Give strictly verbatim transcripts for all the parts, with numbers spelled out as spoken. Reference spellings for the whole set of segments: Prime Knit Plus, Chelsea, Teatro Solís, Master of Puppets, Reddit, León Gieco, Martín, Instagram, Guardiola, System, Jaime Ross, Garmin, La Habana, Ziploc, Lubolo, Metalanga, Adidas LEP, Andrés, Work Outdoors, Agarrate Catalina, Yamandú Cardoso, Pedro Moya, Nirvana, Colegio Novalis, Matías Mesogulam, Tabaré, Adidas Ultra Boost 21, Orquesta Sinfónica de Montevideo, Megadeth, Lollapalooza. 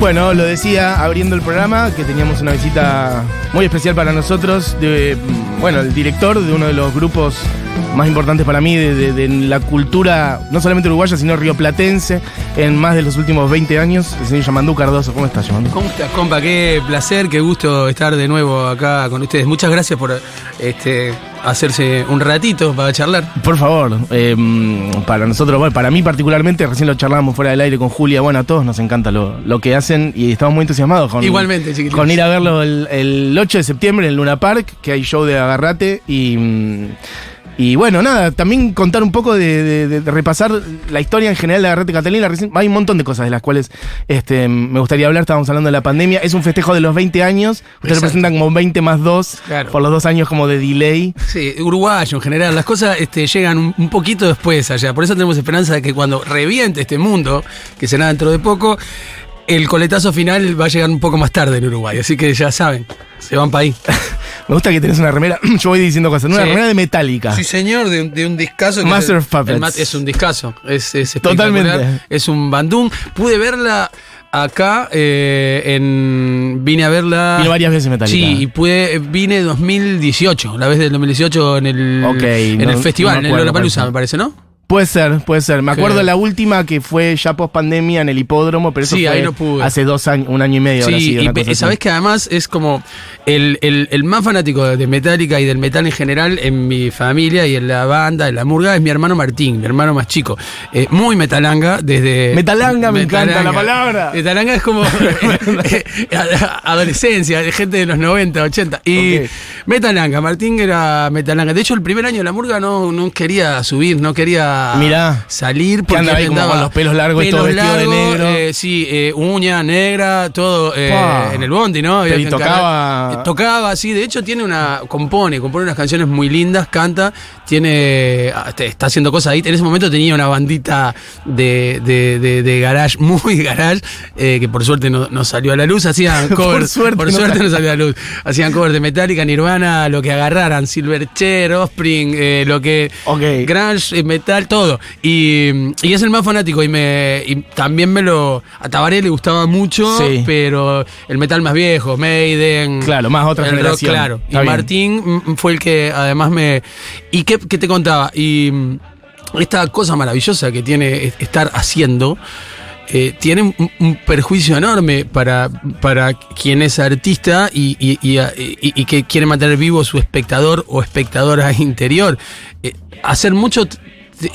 Bueno, lo decía abriendo el programa que teníamos una visita muy especial para nosotros de, bueno, el director de uno de los grupos más importantes para mí de, de, de la cultura, no solamente uruguaya, sino rioplatense, en más de los últimos veinte años, el señor Yamandú Cardoso. ¿Cómo estás, Yamandú? ¿Cómo estás, compa? Qué placer, qué gusto estar de nuevo acá con ustedes. Muchas gracias por este, hacerse un ratito para charlar. Por favor, eh, para nosotros, bueno, para mí particularmente, recién lo charlábamos fuera del aire con Julia, bueno, a todos nos encanta lo, lo que hacen y estamos muy entusiasmados con, Igualmente, chiquititos. Con ir a verlo el, el ocho de septiembre en el Luna Park, que hay show de Agarrate y... Y bueno, nada, también contar un poco de, de, de, de repasar la historia en general de Agarrate Catalina. Hay un montón de cosas de las cuales este, me gustaría hablar. Estábamos hablando de la pandemia. Es un festejo de los veinte años. Ustedes representan como veinte más dos, claro, por los dos años como de delay. Sí, uruguayo en general. Las cosas este, llegan un, un poquito después allá. Por eso tenemos esperanza de que cuando reviente este mundo, que será dentro de poco, el coletazo final va a llegar un poco más tarde en Uruguay. Así que ya saben, se van para ahí. Me gusta que tenés una remera, yo voy diciendo cosas, una sí. remera de Metallica. Sí, señor, de, de un discazo. Que Master of Puppets. Ma- es un discazo, es, es espectacular. Totalmente. Es un bandún. Pude verla acá, eh, en vine a verla... Vine varias veces Metallica. Sí, y pude, vine dos mil dieciocho, la vez del dos mil dieciocho en el, okay, en no, el festival, no acuerdo, en el Lollapalooza, me parece, ¿no? Puede ser, puede ser. Me acuerdo, sí, la última que fue ya post pandemia en el hipódromo, pero eso sí, fue ahí no pude. Hace dos años, un año y medio. Sí, ahora sí, una y cosa sabés así. Que además es como el, el, el más fanático de Metallica y del metal en general en mi familia y en la banda, en la murga, es mi hermano Martín, mi hermano más chico. Eh, muy metalanga desde... Metalanga, me metalanga. encanta la palabra. Metalanga es como adolescencia, gente de los noventa, ochenta. Y okay. metalanga, Martín era metalanga. De hecho, el primer año de la murga no, no quería subir, no quería... Mirá, salir porque andaba ahí como con los pelos largos y todo vestido largo, de negro. Eh, sí, eh, uña negra, todo eh, wow. en el bondi, ¿no? Y tocaba. Encar- tocaba, sí. De hecho, tiene una. Compone, compone unas canciones muy lindas, canta, tiene. Está haciendo cosas ahí. En ese momento tenía una bandita de, de, de, de garage, muy garage, eh, que por suerte no, no salió a la luz. Hacían cover. por suerte, por suerte no, no salió a la luz. Hacían cover de Metallica, Nirvana, lo que agarraran, Silver Chair, Offspring, eh, lo que. Okay. Grunge, eh, metal. Todo. Y, y es el más fanático. Y me y también me lo. A Tabaré le gustaba mucho, sí, pero el metal más viejo, Maiden. Claro, más otra generación. Rock, claro. Está y bien. Martín fue el que además me. ¿Y qué, qué te contaba? Y esta cosa maravillosa que tiene estar haciendo. Eh, tiene un, un perjuicio enorme para, para quien es artista y, y, y, y, y que quiere mantener vivo su espectador o espectadora interior. Eh, hacer mucho. T-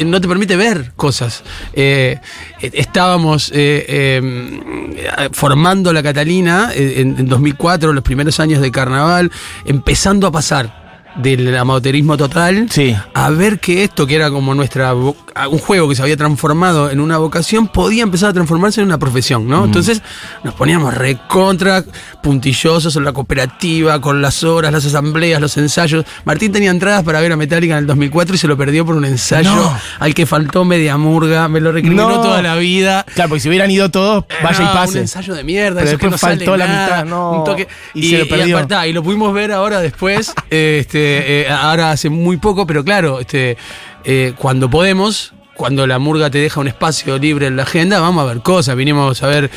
No te permite ver cosas. Eh, estábamos eh, eh, formando la Catalina en, en dos mil cuatro, los primeros años de carnaval, empezando a pasar del amateurismo total, sí, a ver que esto, que era como nuestra un juego que se había transformado en una vocación, podía empezar a transformarse en una profesión, ¿no? Mm. Entonces nos poníamos recontra puntillosos en la cooperativa, con las horas, las asambleas, los ensayos. Martín tenía entradas para ver a Metallica en el dos mil cuatro y se lo perdió por un ensayo no. al que faltó media murga, me lo recriminó no. toda la vida. Claro, porque si hubieran ido todos, eh, vaya no, y pase. Un ensayo de mierda, pero después no faltó la nada, mitad, no. Un toque. Y, y se lo perdió. Y, apartá, y lo pudimos ver ahora después, este Eh, eh, ahora hace muy poco, pero claro, este, eh, cuando podemos, cuando la murga te deja un espacio libre en la agenda, vamos a ver cosas. Vinimos a ver,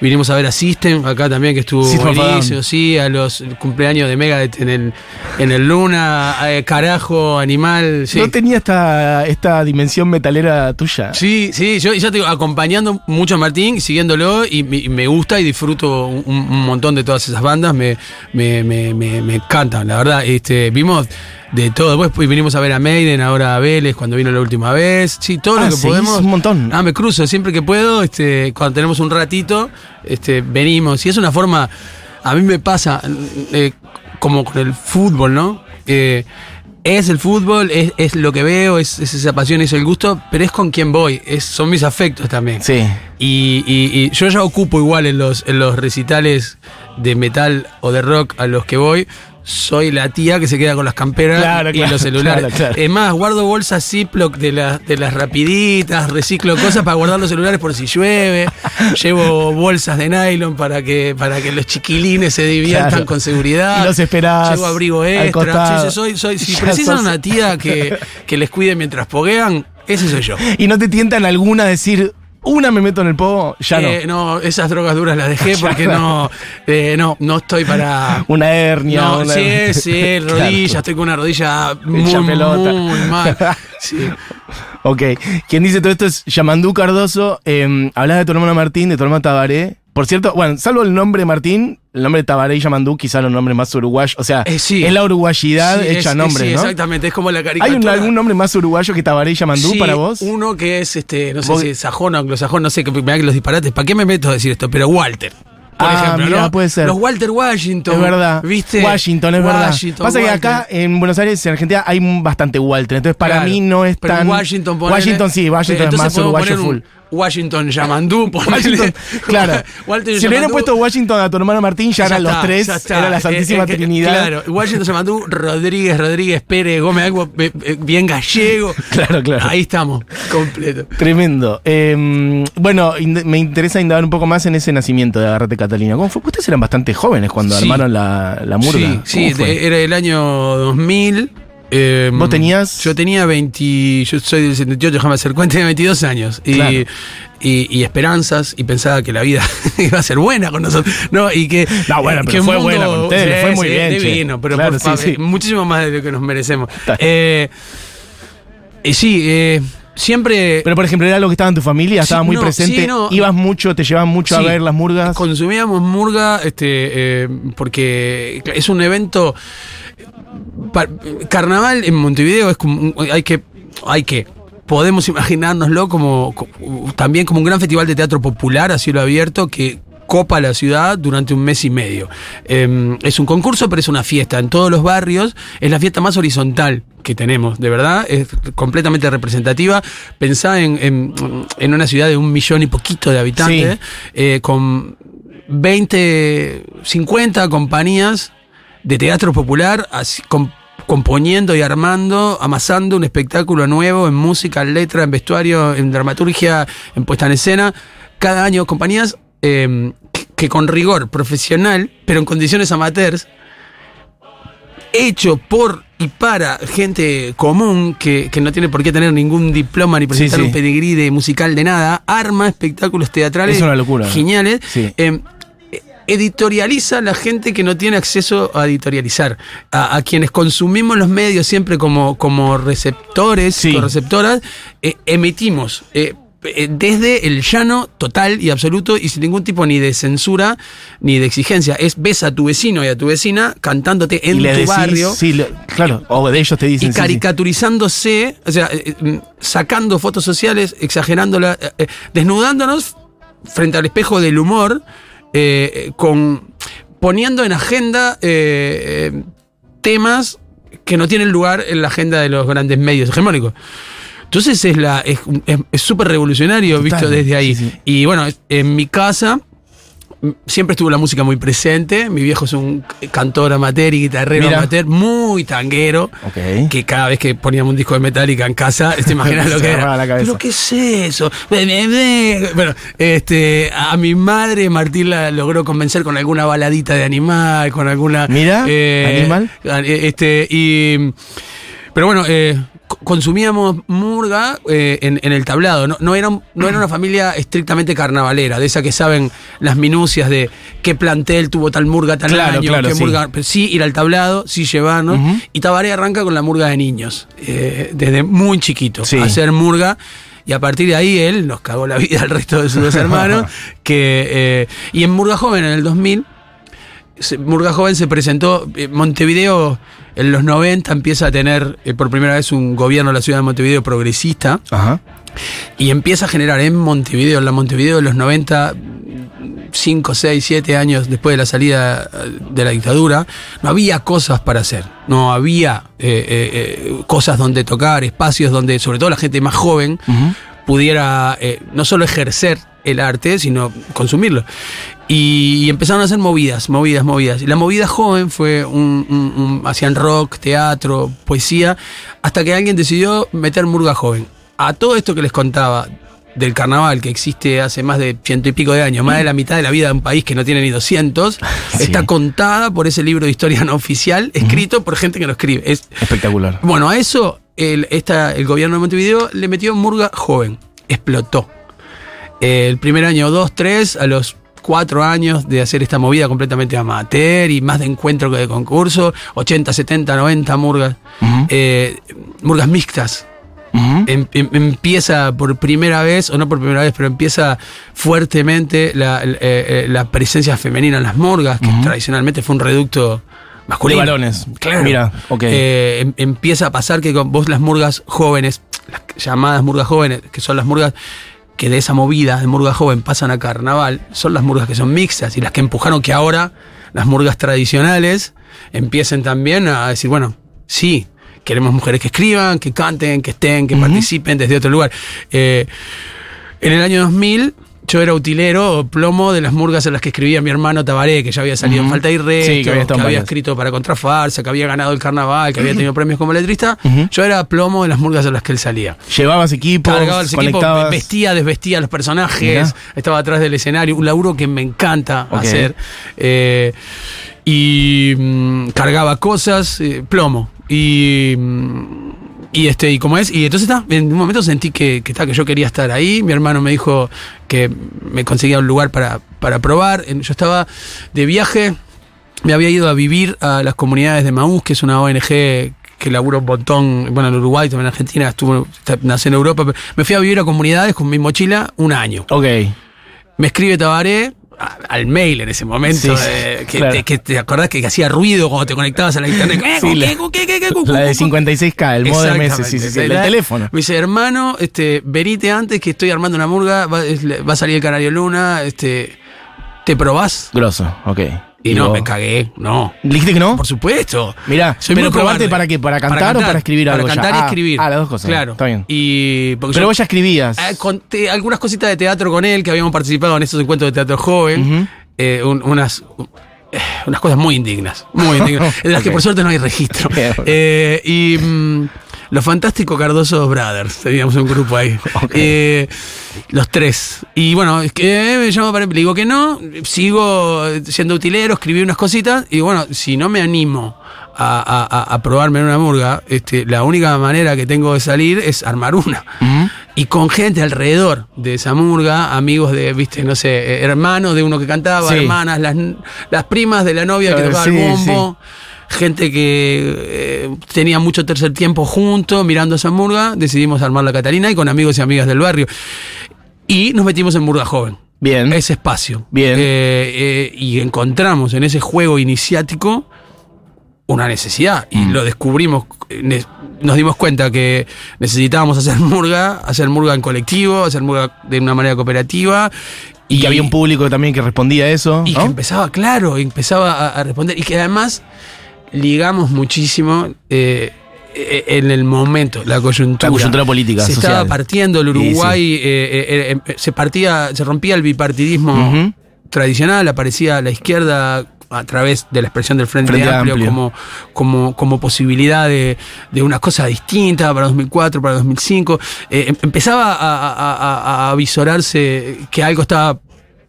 vinimos a ver a System, acá también que estuvo Elicio, sí, a los cumpleaños de Megadeth en el, en el Luna, eh, carajo, Animal. Sí. No tenía esta, esta dimensión metalera tuya. Sí, sí, yo ya te digo, acompañando mucho a Martín, siguiéndolo, y, y me gusta y disfruto un, un montón de todas esas bandas, me, me, me, me, me encantan, la verdad. Este, vimos de todo, después vinimos a ver a Maiden, ahora a Vélez cuando vino la última vez, sí, todo ah, lo que podemos. Un montón. Ah, me cruzo siempre que puedo, este, cuando tenemos un ratito, este, venimos. Y es una forma, a mí me pasa, eh, como con el fútbol, ¿no? Eh, es el fútbol, es, es lo que veo, es, es esa pasión, es el gusto, pero es con quien voy, es, son mis afectos también. Sí. Y, y, y yo ya ocupo igual en los, en los recitales de metal o de rock a los que voy. Soy la tía que se queda con las camperas claro, y claro, los celulares. Claro, claro. Es más, guardo bolsas Ziploc de, la, de las rapiditas, reciclo cosas para guardar los celulares por si llueve. Llevo bolsas de nylon para que, para que los chiquilines se diviertan claro. con seguridad. Y los esperás. Llevo abrigo extra. Sí, sí, soy, soy, si precisan sos... una tía que, que les cuide mientras poguean, ese soy yo. Y no te tientan alguna a decir... una me meto en el pogo, ya no. Eh, no, esas drogas duras las dejé porque no, eh, no, no estoy para... Una hernia. No, una... sí, sí, rodilla, claro. Estoy con una rodilla muy, muy mal. Sí. Ok, quien dice todo esto es Yamandú Cardoso. Eh, hablás de tu hermano Martín, de tu hermano Tabaré. Por cierto, bueno, salvo el nombre Martín, el nombre de Tabaré y Yamandú, quizá los nombres más uruguayos. O sea, eh, sí. es la uruguayidad sí, hecha es, nombre, sí, ¿no? Exactamente, es como la caricatura. ¿Hay un, algún nombre más uruguayo que Tabaré y Yamandú sí, para vos? Uno que es, este, no sé si es sajón o anglosajón, no sé, que me da que los disparates. ¿Para qué me meto a decir esto? Pero Walter. Por ah, ejemplo, mirá, ¿no? Puede ser. Los Walter Washington. Es verdad. ¿Viste? Washington, es Washington, verdad. Pasa Walter. Que acá en Buenos Aires, en Argentina, hay bastante Walter. Entonces, para claro, mí no es pero tan. Washington, ponele, Washington sí, Washington es más uruguayo full. Washington Yamandú, Washington, claro. Walter si le hubieran puesto Washington a tu hermano Martín, ya, ya eran está, los tres, está, era la Santísima eh, eh, Trinidad. Claro, Washington Yamandú, Rodríguez, Rodríguez, Pérez, Gómez, algo bien gallego. Claro, claro. Ahí estamos, completo. Tremendo. Eh, bueno, ind- me interesa indagar un poco más en ese nacimiento de Agarrate Catalina. ¿Cómo fue? Ustedes eran bastante jóvenes cuando sí. armaron la, la murga. Sí, sí de, era el año dos mil. Eh, ¿Vos tenías? Yo tenía veinte, yo soy del setenta y ocho, déjame hacer cuenta, tenía veintidós años. Y, claro. y, y esperanzas, y pensaba que la vida iba a ser buena con nosotros. No, y que. No, bueno, pero que fue mundo, buena con ustedes, sí, fue muy sí, bien. Divino, pero claro, por favor, sí, sí. muchísimo más de lo que nos merecemos. Eh, eh, sí, eh. Siempre. Pero, por ejemplo, era algo que estaba en tu familia, estaba sí, muy no, presente. Sí, no, ibas mucho, te llevaban mucho sí, a ver las murgas. Consumíamos murga, este, eh, porque es un evento. Par, carnaval en Montevideo es como. Hay que. Hay que. Podemos imaginárnoslo como, como. También como un gran festival de teatro popular a cielo abierto que copa la ciudad durante un mes y medio. Eh, es un concurso, pero es una fiesta. En todos los barrios es la fiesta más horizontal que tenemos, de verdad, es completamente representativa. Pensá en, en, en una ciudad de un millón y poquito de habitantes, sí. eh, con veinte, cincuenta compañías de teatro popular, así, con, componiendo y armando, amasando un espectáculo nuevo en música, en letra, en vestuario, en dramaturgia, en puesta en escena. Cada año compañías eh, que, que con rigor profesional, pero en condiciones amateurs, hecho por y para gente común que, que no tiene por qué tener ningún diploma ni presentar sí, sí. un pedigrí de musical de nada, arma espectáculos teatrales es una locura, geniales, sí. eh, editorializa la gente que no tiene acceso a editorializar, a, a quienes consumimos los medios siempre como, como receptores, sí. como receptoras, eh, emitimos eh, desde el llano total y absoluto y sin ningún tipo ni de censura ni de exigencia. Es ves a tu vecino y a tu vecina cantándote en tu decís, barrio. Sí, lo, claro, o de ellos te dicen. Y sí, caricaturizándose, sí. o sea, sacando fotos sociales, exagerándolas, desnudándonos frente al espejo del humor, eh, con poniendo en agenda eh, temas que no tienen lugar en la agenda de los grandes medios hegemónicos. Entonces es la es súper es, es revolucionario, total, visto desde ahí. Sí, sí. Y bueno, en mi casa siempre estuvo la música muy presente. Mi viejo es un cantor amateur y guitarrero Mira. amateur, muy tanguero. Okay. Que cada vez que poníamos un disco de Metallica en casa, te imaginas lo que era. ¿Pero qué es eso? Bueno, este, a mi madre Martín la logró convencer con alguna baladita de Animal, con alguna... Mira, eh, Animal. Este, y... Pero bueno, eh, consumíamos murga eh, en, en el tablado. No, no, era, no era una familia estrictamente carnavalera, de esa que saben las minucias de qué plantel tuvo tal murga, tal claro, año, claro, qué sí. murga. Pero sí ir al tablado, sí llevarnos. Uh-huh. Y Tabaré arranca con la murga de niños, eh, desde muy chiquito, sí. hacer murga. Y a partir de ahí él nos cagó la vida al resto de sus dos hermanos. que eh, Y en Murga Joven, en el dos mil, Murga Joven se presentó, eh, Montevideo... En los noventa empieza a tener eh, por primera vez un gobierno de la ciudad de Montevideo progresista. Ajá. Y empieza a generar en Montevideo, en la Montevideo de los noventa, cinco, seis, siete años después de la salida de la dictadura, no había cosas para hacer. No había eh, eh, cosas donde tocar, espacios donde, sobre todo la gente más joven, uh-huh. pudiera eh, no solo ejercer el arte, sino consumirlo. Y empezaron a hacer movidas, movidas, movidas. Y la movida joven fue un, un, un. Hacían rock, teatro, poesía, hasta que alguien decidió meter murga joven. A todo esto que les contaba del carnaval, que existe hace más de ciento y pico de años, más de la mitad de la vida de un país que no tiene ni doscientos, sí. está contada por ese libro de historia no oficial, escrito uh-huh. por gente que lo escribe. Es, Espectacular. Bueno, a eso el, esta, el gobierno de Montevideo le metió murga joven. Explotó. Eh, el primer año, dos, tres, a los cuatro años de hacer esta movida completamente amateur y más de encuentro que de concurso, ochenta, setenta, noventa murgas, uh-huh. eh, murgas mixtas. Uh-huh. Em, em, empieza por primera vez, o no por primera vez, pero empieza fuertemente la, eh, la presencia femenina en las murgas, que uh-huh. tradicionalmente fue un reducto masculino. De varones, claro. Mira, okay. eh, em, empieza a pasar que con vos las murgas jóvenes, las llamadas murgas jóvenes, que son las murgas que de esa movida de murga joven pasan a carnaval, son las murgas que son mixtas y las que empujaron que ahora las murgas tradicionales empiecen también a decir, bueno, sí, queremos mujeres que escriban, que canten, que estén, que uh-huh. participen desde otro lugar. Eh, en el año dos mil yo era utilero o plomo de las murgas en las que escribía mi hermano Tabaré, que ya había salido uh-huh. en Falta y Resto, sí, que había, que había escrito para Contrafarsa, que había ganado el carnaval, que uh-huh. había tenido premios como letrista. Uh-huh. Yo era plomo de las murgas en las que él salía. Llevabas equipos, cargabas conectabas. Equipo, vestía, desvestía a los personajes, uh-huh. estaba atrás del escenario, un laburo que me encanta okay. hacer. Eh, y mmm, cargaba cosas, eh, plomo. Y... Mmm, Y este, y como es, y entonces está, en un momento sentí que, que, está, que yo quería estar ahí. Mi hermano me dijo que me conseguía un lugar para, para probar. Yo estaba de viaje, me había ido a vivir a las comunidades de Maús, que es una O N G que laburo un montón, bueno, en Uruguay, también en Argentina, estuvo, nací en Europa. Pero me fui a vivir a comunidades con mi mochila un año. Ok. Me escribe Tabaré al mail en ese momento, sí, eh, que, claro. te, que te acordás que hacía ruido cuando te conectabas a la internet. Sí, la, la de cincuenta y seis K, el modem ese, sí, sí, sí, el teléfono. Me dice, hermano, este, venite antes que estoy armando una murga, va, es, va a salir el Canario Luna, este, ¿te probás? Grosso, ok. Y, y no, vos. Me cagué, no. ¿Dijiste que no? Por supuesto. Mirá, soy ¿pero probaste para qué? ¿Para cantar, para cantar o para escribir para algo? Para cantar ya? y escribir. Ah, ah, las dos cosas. Claro. Está bien. Y pero yo, vos ya escribías. Eh, conté algunas cositas de teatro con él, que habíamos participado en esos encuentros de teatro joven. Uh-huh. Eh, un, unas, eh, unas cosas muy indignas, muy indignas, de las okay. que por suerte no hay registro. eh, y... Mm, Los Fantásticos Cardoso Brothers, teníamos un grupo ahí. Okay. Eh, los tres. Y bueno, es que me llamo para... Le digo que no, sigo siendo utilero, escribí unas cositas. Y bueno, si no me animo a, a, a probarme en una murga, este, la única manera que tengo de salir es armar una. Uh-huh. Y con gente alrededor de esa murga, amigos de, viste, no sé, hermanos de uno que cantaba, sí. hermanas, las, las primas de la novia uh, que tocaba sí, el bombo. Sí. Gente que eh, tenía mucho tercer tiempo juntos, mirando esa murga, decidimos armar la Catalina y con amigos y amigas del barrio. Y nos metimos en Murga Joven. Bien. Ese espacio. Bien. Eh, eh, y encontramos en ese juego iniciático una necesidad. Mm. Y lo descubrimos, ne- nos dimos cuenta que necesitábamos hacer murga, hacer murga en colectivo, hacer murga de una manera cooperativa. Y, y que había un público también que respondía a eso. Y ¿no? que empezaba, claro, empezaba a, a responder. Y que además... ligamos muchísimo eh, en el momento, la coyuntura. La coyuntura política, se social. Estaba partiendo el Uruguay, sí, sí. Eh, eh, eh, se partía, se rompía el bipartidismo uh-huh. tradicional, aparecía la izquierda a través de la expresión del Frente, Frente Amplio, Amplio. Como, como, como posibilidad de, de una cosa distinta para dos mil cuatro, para dos mil cinco. Eh, empezaba a, a, a, a visorarse que algo estaba...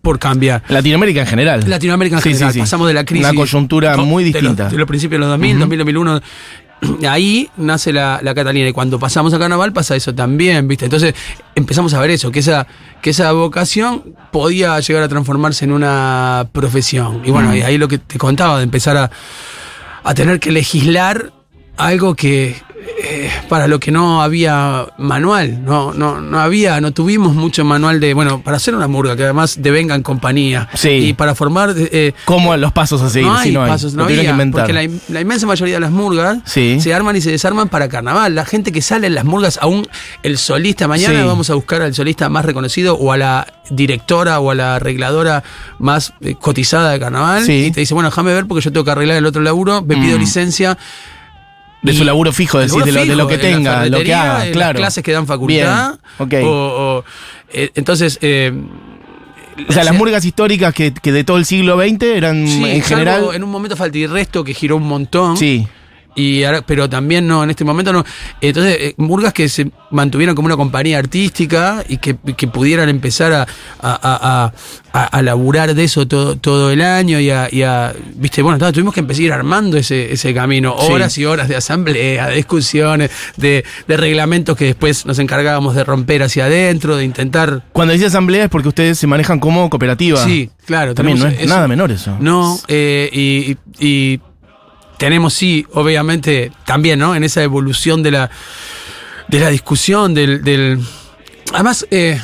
por cambiar. Latinoamérica en general. Latinoamérica en sí, general. Sí, sí. Pasamos de la crisis. Una coyuntura muy distinta. De los, de los principios de los dos mil, uh-huh. dos mil, dos mil uno. Ahí nace la, la Catalina. Y cuando pasamos a carnaval pasa eso también, ¿viste? Entonces empezamos a ver eso, que esa, que esa vocación podía llegar a transformarse en una profesión. Y bueno, uh-huh. y ahí lo que te contaba, de empezar a, a tener que legislar algo que... Eh, para lo que no había manual, no, no, no había, no tuvimos mucho manual de, bueno, para hacer una murga, que además devengan compañía. Sí. Y para formar... Eh, ¿cómo los pasos a seguir? No hay si no pasos, hay. No había, que porque la, la inmensa mayoría de las murgas sí. se arman y se desarman para carnaval. La gente que sale en las murgas, aún el solista, mañana sí. vamos a buscar al solista más reconocido o a la directora o a la arregladora más eh, cotizada de carnaval, sí. y te dice, bueno, déjame ver porque yo tengo que arreglar el otro laburo, me mm. pido licencia... De su laburo fijo, decís, laburo de, lo, fijo de lo que tenga, de lo que haga, claro. Las clases que dan facultad. Bien, okay. o, o, eh, entonces... Eh, o sea, las murgas históricas que, que de todo el siglo veinte eran sí, en general... en un momento Falta y Resto que giró un montón. Sí. Y ahora, pero también no, en este momento no. Entonces, eh, murgas que se mantuvieran como una compañía artística y que, que pudieran empezar a, a, a, a, a laburar de eso todo, todo el año y a, y a viste, bueno, entonces tuvimos que empezar a ir armando ese, ese camino, horas sí. y horas de asamblea, de discusiones, de, de reglamentos que después nos encargábamos de romper hacia adentro, de intentar. Cuando dice asamblea es porque ustedes se manejan como cooperativa. Sí, claro. También no es eso, nada menor eso. No, eh, y, y, y tenemos, sí, obviamente, también, ¿no? En esa evolución de la de la discusión, del... del... Además, eh,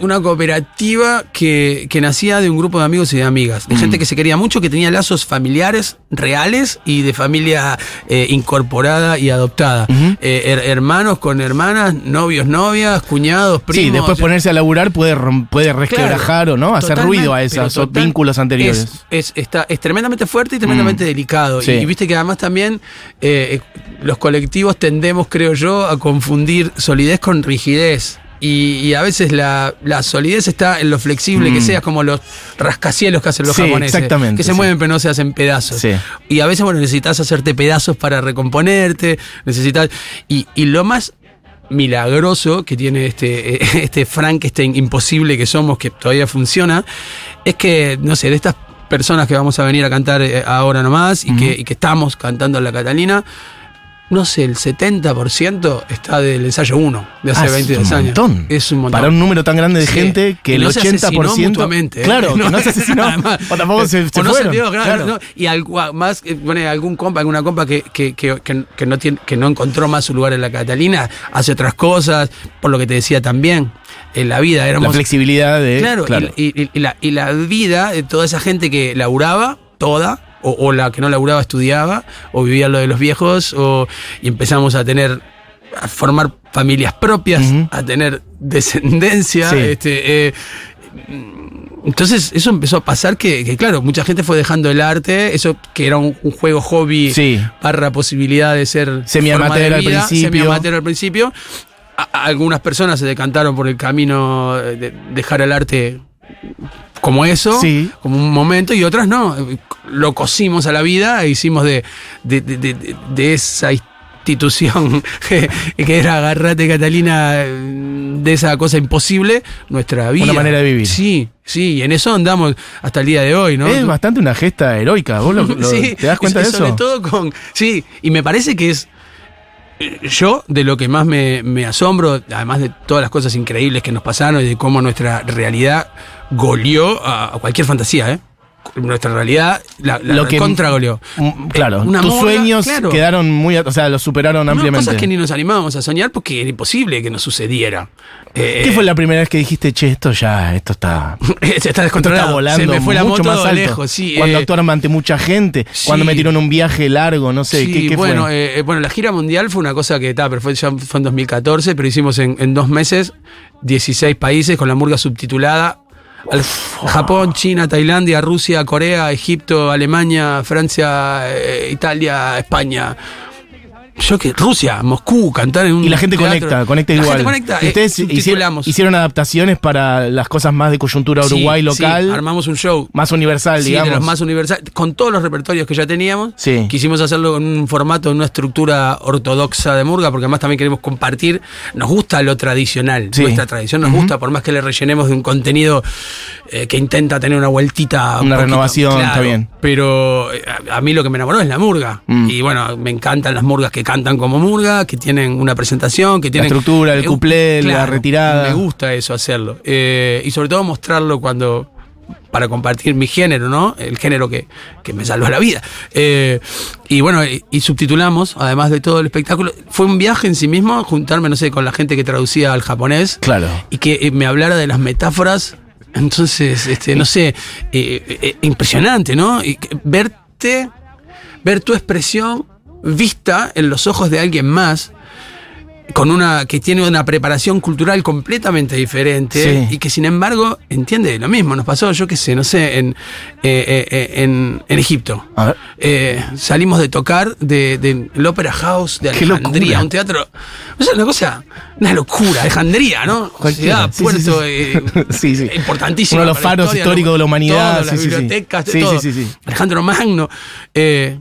una cooperativa que, que nacía de un grupo de amigos y de amigas, de mm. gente que se quería mucho, que tenía lazos familiares reales y de familia eh, incorporada y adoptada. Mm-hmm. Eh, her- hermanos con hermanas, novios, novias, cuñados, primos. Sí, después o sea, ponerse a laburar puede, puede resquebrajar claro, o no, hacer ruido a esos total, vínculos anteriores. Es, es, está, es tremendamente fuerte y tremendamente mm. delicado. Sí. Y, y viste que además también eh, los colectivos tendemos, creo yo, a confundir solidez con rigidez. Y, y a veces la, la solidez está en lo flexible mm. que seas, como los rascacielos que hacen los sí, japoneses. Exactamente, que se sí. mueven pero no se hacen pedazos. Sí. Y a veces, bueno, necesitas hacerte pedazos para recomponerte, necesitas... Y, y lo más milagroso que tiene este, este Frankenstein imposible que somos, que todavía funciona, es que, no sé, de estas personas que vamos a venir a cantar ahora nomás y, mm. que, y que estamos cantando en la Catalina... No sé, el setenta por ciento está del ensayo uno de hace ah, veintidós años. Es un montón. Es un montón. Para un número tan grande de sí. gente que el no ochenta por ciento. Se claro, no, que no se asesinó. Además, o tampoco se, o se no fueron. Se dio, claro, claro. No, y algo, más, bueno, algún compa, alguna compa que, que, que, que, no tiene, que no encontró más su lugar en la Catalina, hace otras cosas, por lo que te decía también. En la vida éramos. La flexibilidad de. Claro, claro. Y, y, y, la, y la vida de toda esa gente que laburaba, toda. O, o la que no laburaba estudiaba, o vivía lo de los viejos, o, y empezamos a tener, a formar familias propias, uh-huh. a tener descendencia. Sí. Este, eh, entonces eso empezó a pasar que, que, claro, mucha gente fue dejando el arte, eso que era un, un juego hobby, sí. barra posibilidad de ser semiamatero al principio. Semiamatero al principio. A, a algunas personas se decantaron por el camino de dejar el arte como eso, sí. como un momento, y otras no. Lo cosimos a la vida e hicimos de, de, de, de, de esa institución que, que era Agarrate Catalina, de esa cosa imposible, nuestra vida. Una manera de vivir. Sí, sí, y en eso andamos hasta el día de hoy, ¿no? Es bastante una gesta heroica, ¿vos lo, lo, sí, te das cuenta de eso? Sobre todo con... Sí, y me parece que es... Yo, de lo que más me, me asombro, además de todas las cosas increíbles que nos pasaron y de cómo nuestra realidad goleó a, a cualquier fantasía, ¿eh? Nuestra realidad, la, la lo que contra goleó. Claro, una tus murga, sueños claro. quedaron muy, o sea, los superaron ampliamente. Cosas que ni nos animábamos a soñar porque era imposible que nos sucediera. Eh, ¿Qué fue la primera vez que dijiste, che, esto ya, esto está... se está descontrolado, está volando, se me fue la moto más alto, lejos. Sí, cuando eh, actuaron ante mucha gente, sí, cuando me tiró en un viaje largo, no sé, sí, ¿qué, qué bueno, fue? Eh, bueno, la gira mundial fue una cosa que, ta, pero fue, ya fue en dos mil catorce, pero hicimos en, en dos meses dieciséis países con la murga subtitulada. Al Japón, China, Tailandia, Rusia, Corea, Egipto, Alemania, Francia, eh, Italia, España. Yo que Rusia, Moscú, cantar en un y la gente teatro. conecta, conecta la igual. Gente conecta, ustedes eh, hicieron, hicieron adaptaciones para las cosas más de coyuntura Uruguay sí, local. Sí, armamos un show más universal, sí, digamos, de los más universal, con todos los repertorios que ya teníamos. Sí. Quisimos hacerlo en un formato, en una estructura ortodoxa de murga, porque además también queremos compartir. Nos gusta lo tradicional, sí. nuestra tradición nos uh-huh. gusta, por más que le rellenemos de un contenido eh, que intenta tener una vueltita, una un renovación, claro, está bien. Pero a, a mí lo que me enamoró es la murga mm. y bueno, me encantan las murgas que cantan como murga, que tienen una presentación, que tienen... La estructura, el cuplé, claro, la retirada. Me gusta eso, hacerlo. Eh, y sobre todo mostrarlo cuando... Para compartir mi género, ¿no? El género que, que me salvó la vida. Eh, y bueno, y, y subtitulamos, además de todo el espectáculo. Fue un viaje en sí mismo, juntarme, no sé, con la gente que traducía al japonés. Claro. Y que me hablara de las metáforas. Entonces, este, no sé, eh, eh, impresionante, ¿no? Y verte, ver tu expresión vista en los ojos de alguien más con una que tiene una preparación cultural completamente diferente sí. y que sin embargo entiende lo mismo. Nos pasó, yo qué sé, no sé, en eh, eh, en, en Egipto a ver. Eh, salimos de tocar del de, de Opera House de Alejandría, un teatro, o sea, una cosa, una locura. Alejandría, ¿no? Ciudad, sí, puerto sí, sí. Eh, sí, sí. importantísimo, uno de los faros históricos de la humanidad, todo, sí, las sí, bibliotecas, sí, todo. Sí, sí, sí. Alejandro Magno, eh,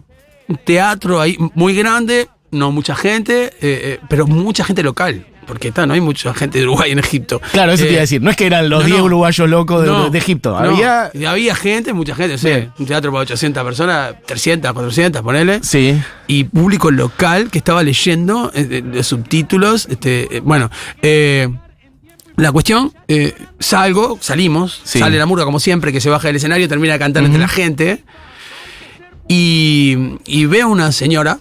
teatro ahí muy grande, no mucha gente, eh, eh, pero mucha gente local. Porque está, no hay mucha gente de Uruguay en Egipto. Claro, eso eh, te iba a decir. No es que eran los diez no, no, uruguayos locos de, no, de Egipto. Había no, había gente, mucha gente. Sí. Un teatro para ochocientas personas, trescientas, cuatrocientas, ponele. Sí. Y público local que estaba leyendo eh, los subtítulos. Este, eh, bueno, eh, la cuestión, eh, salgo, salimos, sí. Sale la Murga como siempre, que se baja del escenario, termina de cantar uh-huh. entre la gente. Y, y veo una señora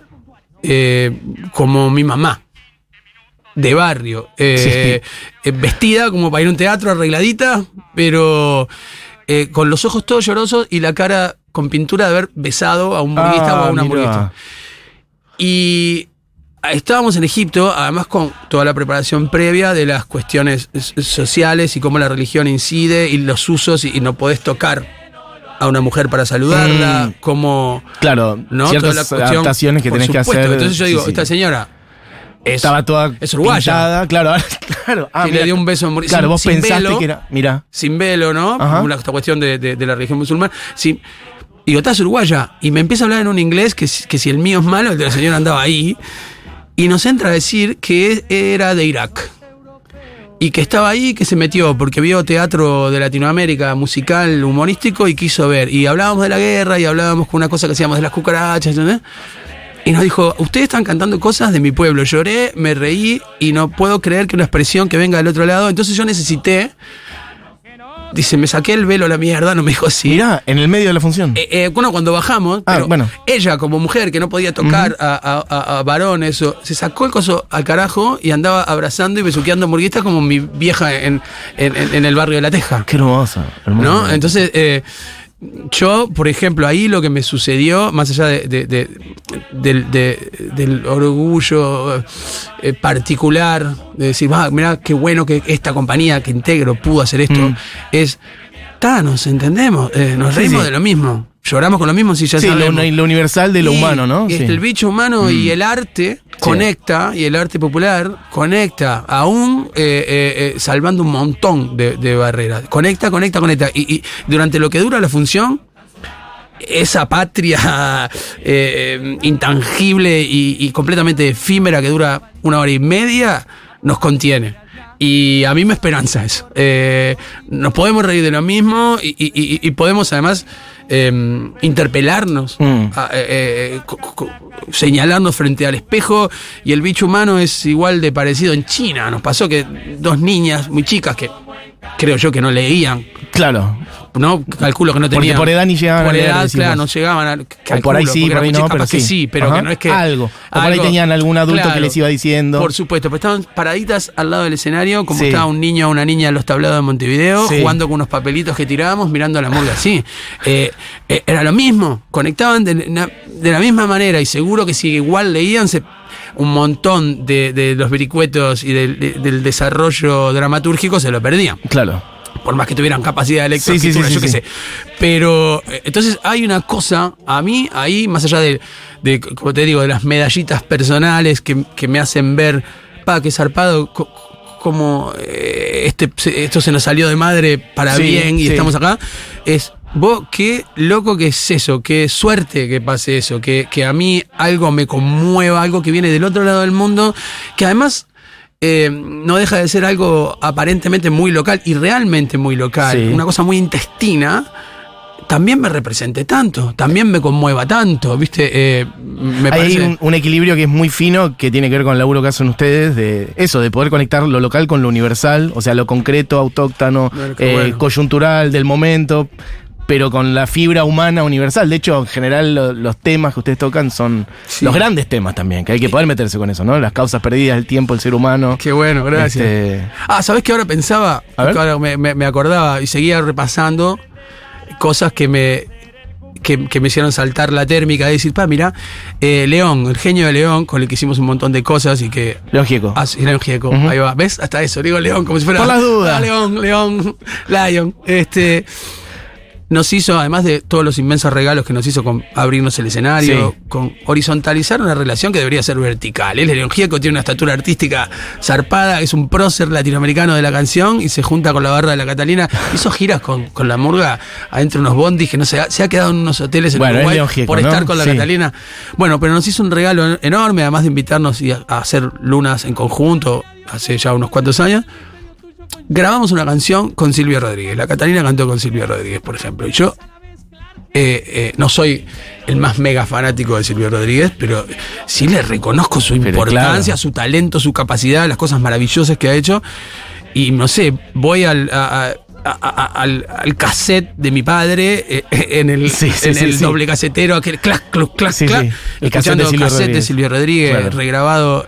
eh, como mi mamá. De barrio, eh, sí. eh, vestida como para ir a un teatro, arregladita, pero eh, con los ojos todos llorosos y la cara con pintura de haber besado a un burguista ah, o a una burguista. Y estábamos en Egipto, además con toda la preparación previa de las cuestiones sociales y cómo la religión incide y los usos y, y no podés tocar a una mujer para saludarla, mm. como... Claro, ¿no? Ciertas cuestión, adaptaciones que tenés supuesto. que hacer. Entonces yo digo, sí, sí. esta señora... Es, estaba toda es uruguaya. Pintada, claro, claro. Ah, y mira, le dio un beso en Claro, sin, vos sin pensaste velo, que era. Mira. Sin velo, ¿no? Ajá. Como la, esta cuestión de, de, de la religión musulmana. Sin, y yo, estás uruguaya. Y me empieza a hablar en un inglés que, que si el mío es malo, el de la señora andaba ahí. Y nos entra a decir que era de Irak. Y que estaba ahí, que se metió, porque vio teatro de Latinoamérica, musical, humorístico, y quiso ver. Y hablábamos de la guerra, y hablábamos con una cosa que hacíamos de las cucarachas, ¿entendés? Y nos dijo, ustedes están cantando cosas de mi pueblo. Lloré, me reí y no puedo creer que una expresión que venga del otro lado. Entonces yo necesité... Dice, me saqué el velo a la mierda, no me dijo así. Mirá, en el medio de la función. Eh, eh, bueno, cuando bajamos, ah, pero bueno. Ella como mujer que no podía tocar uh-huh. a, a, a varones, o, se sacó el coso al carajo y andaba abrazando y besuqueando murguistas como mi vieja en, en, en, en el barrio de La Teja. Qué hermosa. hermosa. ¿No? Entonces... Eh, Yo, por ejemplo, ahí lo que me sucedió, más allá de, de, de, de, de, del orgullo eh, particular, de decir, ah, mirá, qué bueno que esta compañía que integro pudo hacer esto, mm. es, ta, nos entendemos, eh, nos sí, reímos sí. de lo mismo, lloramos con lo mismo, si ya sí, sabemos. Lo, lo universal de lo y, humano, ¿no? Sí. Este, el bicho humano mm. y el arte sí. conecta, y el arte popular conecta, aún eh, eh, eh, salvando un montón de, de barreras. Conecta, conecta, conecta. Y, y durante lo que dura la función, esa patria eh, intangible y, y completamente efímera que dura una hora y media, nos contiene. Y a mí me esperanza eso. Eh, nos podemos reír de lo mismo y, y, y, y podemos además eh, interpelarnos, mm. a, eh, co, co, señalarnos frente al espejo. Y el bicho humano es igual de parecido en China. Nos pasó que dos niñas muy chicas que creo yo que no leían. Claro. No, calculo que no tenían. Porque por edad ni llegaban. Por edad, a leer, claro, no llegaban. A, calculo, por ahí sí, por ahí no, pero sí. sí, pero que no es que... Algo. O por algo, ahí tenían algún adulto claro, que les iba diciendo. Por supuesto, pero estaban paraditas al lado del escenario, como sí. estaba un niño o una niña en los tablados de Montevideo, sí. jugando con unos papelitos que tirábamos, mirando a la Murga así. Eh, eh, era lo mismo, conectaban de, de la misma manera y seguro que si igual leían se... un montón de, de los vericuetos y de, de, del desarrollo dramatúrgico se lo perdían. Claro. Por más que tuvieran capacidad de lectura, sí, sí, sí, yo sí. qué sé. Pero, entonces, hay una cosa, a mí, ahí, más allá de, de como te digo, de las medallitas personales que, que me hacen ver, pa, qué zarpado, co, como eh, este, esto se nos salió de madre para sí, bien y sí. estamos acá, es... Vos, qué loco que es eso, qué suerte que pase eso, que, que a mí algo me conmueva, algo que viene del otro lado del mundo, que además eh, no deja de ser algo aparentemente muy local y realmente muy local, sí. una cosa muy intestina, también me represente tanto, también me conmueva tanto, ¿viste? Eh, me parece... Hay un, un equilibrio que es muy fino, que tiene que ver con el laburo que hacen ustedes, de eso, de poder conectar lo local con lo universal, o sea, lo concreto, autóctono, claro, eh, bueno. coyuntural, del momento... pero con la fibra humana universal. De hecho, en general, lo, los temas que ustedes tocan son sí. los grandes temas también, que hay que poder meterse con eso, ¿no? Las causas perdidas, el tiempo, el ser humano. Qué bueno, gracias. Este... Ah, ¿sabés qué ahora pensaba? Ahora me, me, me acordaba y seguía repasando cosas que me, que, que me hicieron saltar la térmica y decir, pa, mirá, eh, León, el genio de León, con el que hicimos un montón de cosas y que... León Gieco. Ah, sí, León Gieco, uh-huh. ahí va. ¿Ves? Hasta eso, digo León como si fuera... Por las dudas. Ah, León, León, Lion. Este... Nos hizo, además de todos los inmensos regalos que nos hizo con abrirnos el escenario, sí, con horizontalizar una relación que debería ser vertical. El León Gieco tiene una estatura artística zarpada, es un prócer latinoamericano de la canción y se junta con la barra de la Catalina. Hizo giras con, con la Murga, adentro unos bondis que no se ha, se ha quedado en unos hoteles en bueno, Uruguay Gieco, por estar ¿no? con la sí. Catalina. Bueno, pero nos hizo un regalo enorme, además de invitarnos y a, a hacer lunas en conjunto hace ya unos cuantos años. Grabamos una canción con Silvia Rodríguez. La Catalina cantó con Silvia Rodríguez, por ejemplo. Y yo eh, eh, no soy el más mega fanático de Silvia Rodríguez, pero sí le reconozco su importancia, claro, su talento, su capacidad, las cosas maravillosas que ha hecho. Y no sé, voy al... A, a, A, a, al, al cassette de mi padre eh, en el, sí, sí, en sí, el sí. doble casetero, aquel clac, clac, clac, sí, clac sí. El escuchando cassette de Silvio cassette Rodríguez, de Silvio Rodríguez claro. regrabado,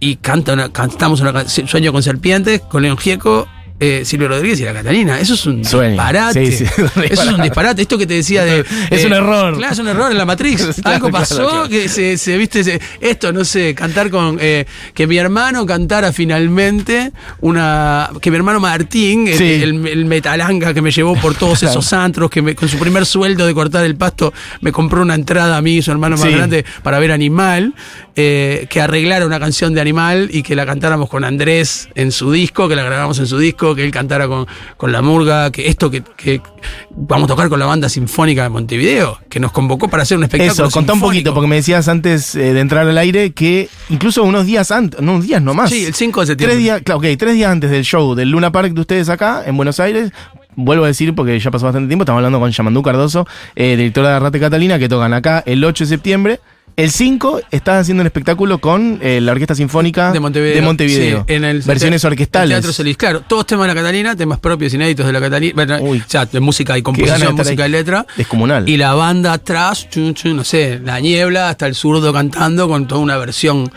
y canta una, cantamos una Sueño con Serpientes con León Gieco, eh, Silvio Rodríguez y la Catalina. Eso es un Sueño. disparate sí, sí. Eso es un disparate, esto que te decía de es eh, un error, claro, es un error en la Matrix. Claro, algo pasó, claro, claro. que se, se viste se, esto, no sé, cantar con eh, que mi hermano cantara finalmente una, que mi hermano Martín, sí. el, el, el metalanga que me llevó por todos claro. esos antros, que me, con su primer sueldo de cortar el pasto me compró una entrada a mí y su hermano más sí. grande para ver Animal, eh, que arreglara una canción de Animal y que la cantáramos con Andrés en su disco, que la grabamos en su disco, que él cantara con, con la Murga, que esto que, que vamos a tocar con la banda sinfónica de Montevideo, que nos convocó para hacer un espectáculo Eso, contá sinfónico. Un poquito, porque me decías antes eh, de entrar al aire que incluso unos días antes, no, unos días nomás. Sí, el cinco de septiembre. Tres días, claro, okay, tres días antes del show del Luna Park de ustedes acá, en Buenos Aires, vuelvo a decir porque ya pasó bastante tiempo, estamos hablando con Yamandú Cardoso, eh, directora de Agarrate Catalina, que tocan acá el ocho de septiembre. El cinco estás haciendo un espectáculo con eh, la Orquesta Sinfónica de Montevideo. De Montevideo. Sí, en el, versiones te, orquestales. El Teatro Solís, claro. Todos temas de la Catalina, temas propios, inéditos de la Catalina. Bueno, Uy, o sea, de música y composición, música ahí. Y letra. Descomunal. Y la banda atrás, chun, chun, no sé, la niebla, hasta el zurdo cantando con toda una versión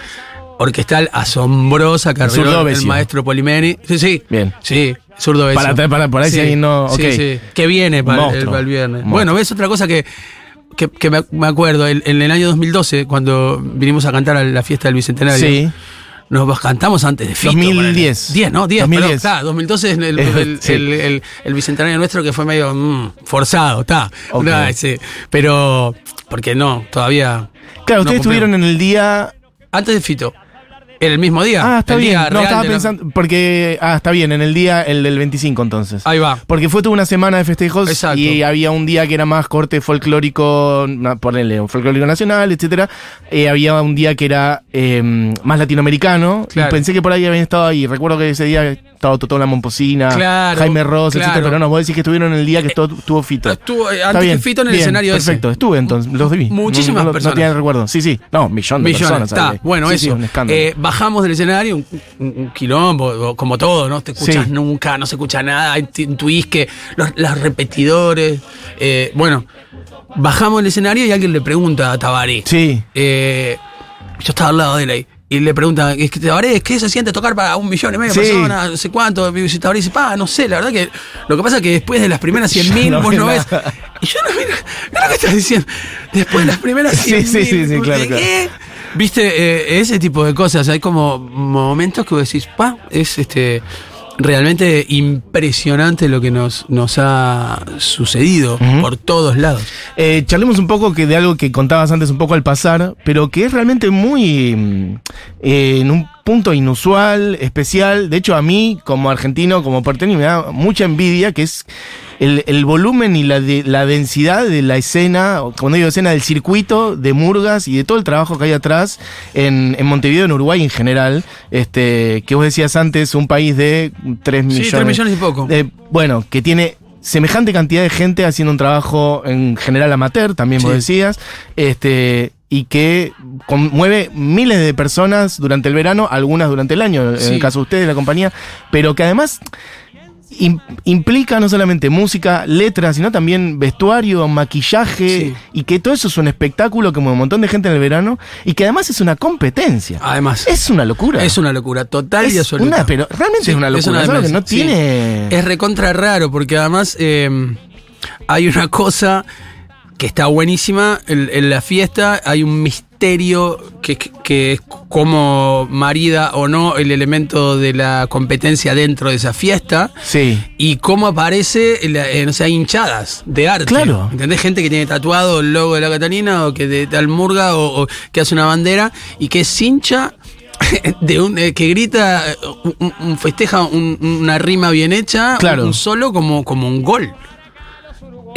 orquestal asombrosa que arregló el maestro Polimeni. Sí, sí. Bien. Sí. Zurdo Besio. Para, para, para ahí sí, si no. Okay. Sí, sí. Que viene para el, para el viernes. Monstruo. Bueno, ves otra cosa que. Que, que me acuerdo, en el, el año dos mil doce, cuando vinimos a cantar a la fiesta del Bicentenario, sí. nos cantamos antes de Fito. dos mil diez. diez, ¿no? diez, dos mil diez. Pero está, dos mil doce es el, el, sí. el, el, el Bicentenario nuestro que fue medio mmm, forzado, está. Okay. No, sí, pero, porque no, todavía... Claro, no ustedes estuvieron en el día... Antes de Fito. En el mismo día. Ah, está bien. Día no, estaba pensando. La... Porque. Ah, está bien. En el día, el del veinticinco, entonces. Ahí va. Porque fue toda una semana de festejos. Exacto. Y había un día que era más corte folclórico, ponele, folclórico nacional, etcétera. Eh, había un día que era eh, más latinoamericano. Claro. Y pensé que por ahí habían estado ahí. Recuerdo que ese día estaba Totó la Momposina, claro, Jaime Ross, claro. etcétera. Pero no, vos decís que estuvieron en el día que estuvo Fito. Estuvo eh, antes que Fito en el bien, escenario perfecto. Ese. Perfecto, estuve entonces, los vi. Muchísimas no, no, personas. No tenía el recuerdo. Sí, sí. No, millón de Millones, personas. Está. Bueno, sí, eso. Sí, un escándalo. Eh, Bajamos del escenario, un, un quilombo, como todo, ¿no? Te escuchas sí. nunca, no se escucha nada, intuís que los, los repetidores. Eh, bueno, bajamos del escenario y alguien le pregunta a Tabaré. Sí. Eh, yo estaba al lado de él ahí. Y le pregunta, es que Tabaré, ¿qué se siente tocar para un millón y medio de sí. personas? No sé cuánto. Y Tabaré dice, pa, no sé, la verdad que. Lo que pasa es que después de las primeras cien mil, no vos no ves. Nada. Y yo no mira, mira lo que estás diciendo. Después de las primeras cien mil. Sí, sí, sí, sí, claro, claro. ¿Qué? Viste, eh, ese tipo de cosas, hay como momentos que vos decís, pa, es este realmente impresionante lo que nos, nos ha sucedido uh-huh. por todos lados. Eh, charlemos un poco que de algo que contabas antes un poco al pasar, pero que es realmente muy, eh, en un punto inusual, especial, de hecho a mí como argentino, como porteño, me da mucha envidia, que es el, el volumen y la, de, la densidad de la escena, cuando digo escena, del circuito de murgas y de todo el trabajo que hay atrás en, en Montevideo, en Uruguay en general, este, que vos decías antes, un país de tres millones. Sí, tres millones y poco. De, bueno, que tiene semejante cantidad de gente haciendo un trabajo en general amateur, también sí. vos decías, este... y que conmueve miles de personas durante el verano, algunas durante el año, sí. en el caso de ustedes, la compañía, pero que además implica no solamente música, letras, sino también vestuario, maquillaje, sí. y que todo eso es un espectáculo que mueve un montón de gente en el verano, y que además es una competencia. Además. Es una locura. Es una locura, total es y absoluta. Una, pero realmente sí, es una locura, es una que no sí. tiene... Es recontra raro, porque además eh, hay una cosa... que está buenísima. En, en la fiesta hay un misterio que, que es cómo marida o no el elemento de la competencia dentro de esa fiesta. Sí. Y cómo aparece, no sé, hinchadas de arte. Claro. ¿Entendés? Gente que tiene tatuado el logo de la Catalina o que de tal murga o, o que hace una bandera y que es hincha de un, eh, que grita, un, un festeja un, una rima bien hecha, claro, un, un solo como, como un gol.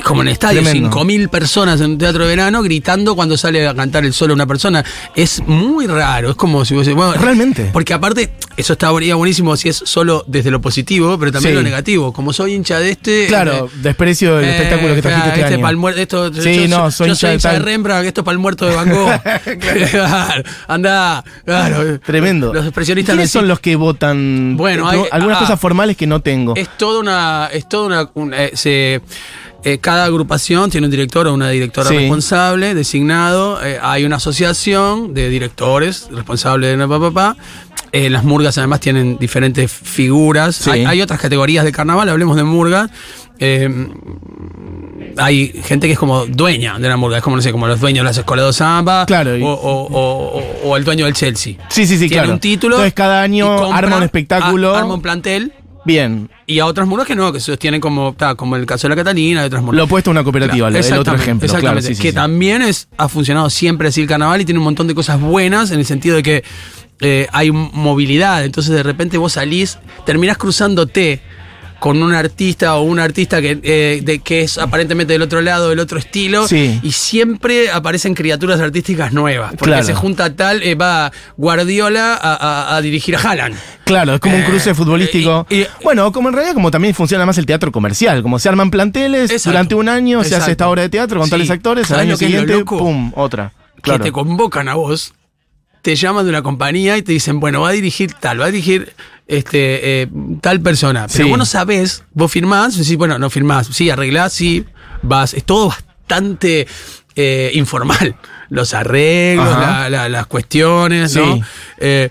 Como en el estadio, cinco mil personas en un teatro de verano gritando cuando sale a cantar el solo una persona. Es muy raro, es como si vos... Bueno, realmente. Porque aparte, eso estaría buenísimo si es solo desde lo positivo, pero también sí, lo negativo. Como soy hincha de este... Claro, eh, desprecio el eh, espectáculo que trajiste este, este año. Pal muerto, esto, sí, yo, no, soy yo hincha, soy hincha de, de Rembrandt, esto es para el muerto de Van Gogh. Claro. Andá, claro. Tremendo. Los expresionistas... ¿Quiénes son los que votan? Bueno, hay... Algunas ah, cosas formales que no tengo. Es toda una... Es toda una... una eh, se, Eh, cada agrupación tiene un director o una directora, sí, responsable, designado. Eh, hay una asociación de directores responsables de la papá. Pa, pa. eh, las murgas además tienen diferentes figuras. Sí. Hay, hay otras categorías de carnaval, hablemos de murgas. Eh, hay gente que es como dueña de la murga, es como, no sé, como los dueños de las escuelas de samba, claro, o, o, o, o, o el dueño del Chelsea. Sí, sí, sí, tiene, claro, un título. Entonces cada año compra, arma un espectáculo. A, arma un plantel. Bien. Y a otras murgas que no, que sostienen como, ta, como el caso de la Catalina, de otras murgas. Lo opuesto a una cooperativa, claro, el otro ejemplo. Exactamente, claro, sí, que sí, también es, ha funcionado siempre así el carnaval y tiene un montón de cosas buenas en el sentido de que eh, hay movilidad. Entonces de repente vos salís, terminás cruzándote con un artista o un artista que, eh, de, que es aparentemente del otro lado, del otro estilo, sí, y siempre aparecen criaturas artísticas nuevas, porque claro, se junta tal, eh, va Guardiola a, a, a dirigir a Haaland. Claro, es como eh, un cruce futbolístico. Y, y, bueno, como en realidad como también funciona más el teatro comercial, como se arman planteles, exacto, durante un año, exacto, se hace esta obra de teatro con sí, tales actores, al año siguiente, pum, otra. Claro. Que te convocan a vos, te llaman de una compañía y te dicen, bueno, va a dirigir tal, va a dirigir... Este, eh, tal persona, pero sí, vos no sabés, vos firmás, decís, bueno, no firmás, sí, arreglás, sí, vas, es todo bastante eh, informal, los arreglos, la, la, las cuestiones, sí, ¿no? Eh,